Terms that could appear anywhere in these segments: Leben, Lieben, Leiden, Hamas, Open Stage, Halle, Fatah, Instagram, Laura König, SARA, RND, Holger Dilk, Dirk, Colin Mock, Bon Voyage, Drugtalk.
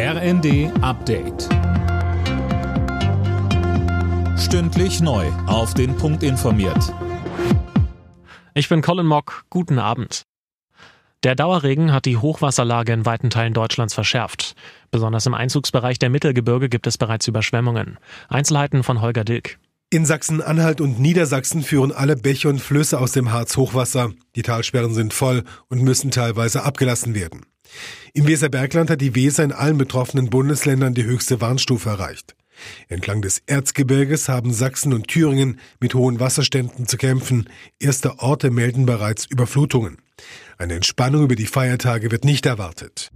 RND Update. Stündlich neu auf den Punkt informiert. Ich bin Colin Mock. Guten Abend. Der Dauerregen hat die Hochwasserlage in weiten Teilen Deutschlands verschärft. Besonders im Einzugsbereich der Mittelgebirge gibt es bereits Überschwemmungen. Einzelheiten von Holger Dilk. In Sachsen-Anhalt und Niedersachsen führen alle Bäche und Flüsse aus dem Harz Hochwasser. Die Talsperren sind voll und müssen teilweise abgelassen werden. Im Weserbergland hat die Weser in allen betroffenen Bundesländern die höchste Warnstufe erreicht. Entlang des Erzgebirges haben Sachsen und Thüringen mit hohen Wasserständen zu kämpfen. Erste Orte melden bereits Überflutungen. Eine Entspannung über die Feiertage wird nicht erwartet.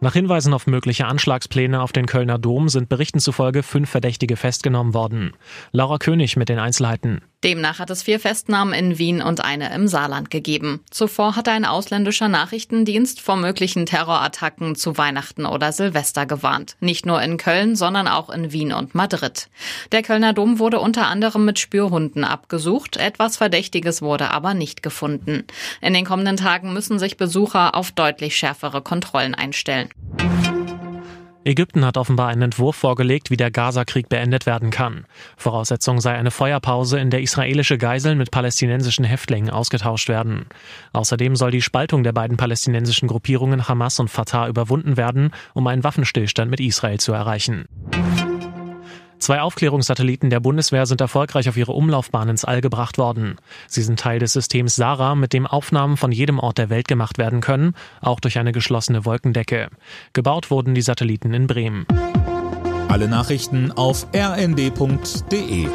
Nach Hinweisen auf mögliche Anschlagspläne auf den Kölner Dom sind Berichten zufolge 5 Verdächtige festgenommen worden. Laura König mit den Einzelheiten. Demnach hat es 4 Festnahmen in Wien und eine im Saarland gegeben. Zuvor hatte ein ausländischer Nachrichtendienst vor möglichen Terrorattacken zu Weihnachten oder Silvester gewarnt. Nicht nur in Köln, sondern auch in Wien und Madrid. Der Kölner Dom wurde unter anderem mit Spürhunden abgesucht. Etwas Verdächtiges wurde aber nicht gefunden. In den kommenden Tagen müssen sich Besucher auf deutlich schärfere Kontrollen einstellen. Ägypten hat offenbar einen Entwurf vorgelegt, wie der Gaza-Krieg beendet werden kann. Voraussetzung sei eine Feuerpause, in der israelische Geiseln mit palästinensischen Häftlingen ausgetauscht werden. Außerdem soll die Spaltung der beiden palästinensischen Gruppierungen Hamas und Fatah überwunden werden, um einen Waffenstillstand mit Israel zu erreichen. 2 Aufklärungssatelliten der Bundeswehr sind erfolgreich auf ihre Umlaufbahn ins All gebracht worden. Sie sind Teil des Systems SARA, mit dem Aufnahmen von jedem Ort der Welt gemacht werden können, auch durch eine geschlossene Wolkendecke. Gebaut wurden die Satelliten in Bremen. Alle Nachrichten auf rnd.de.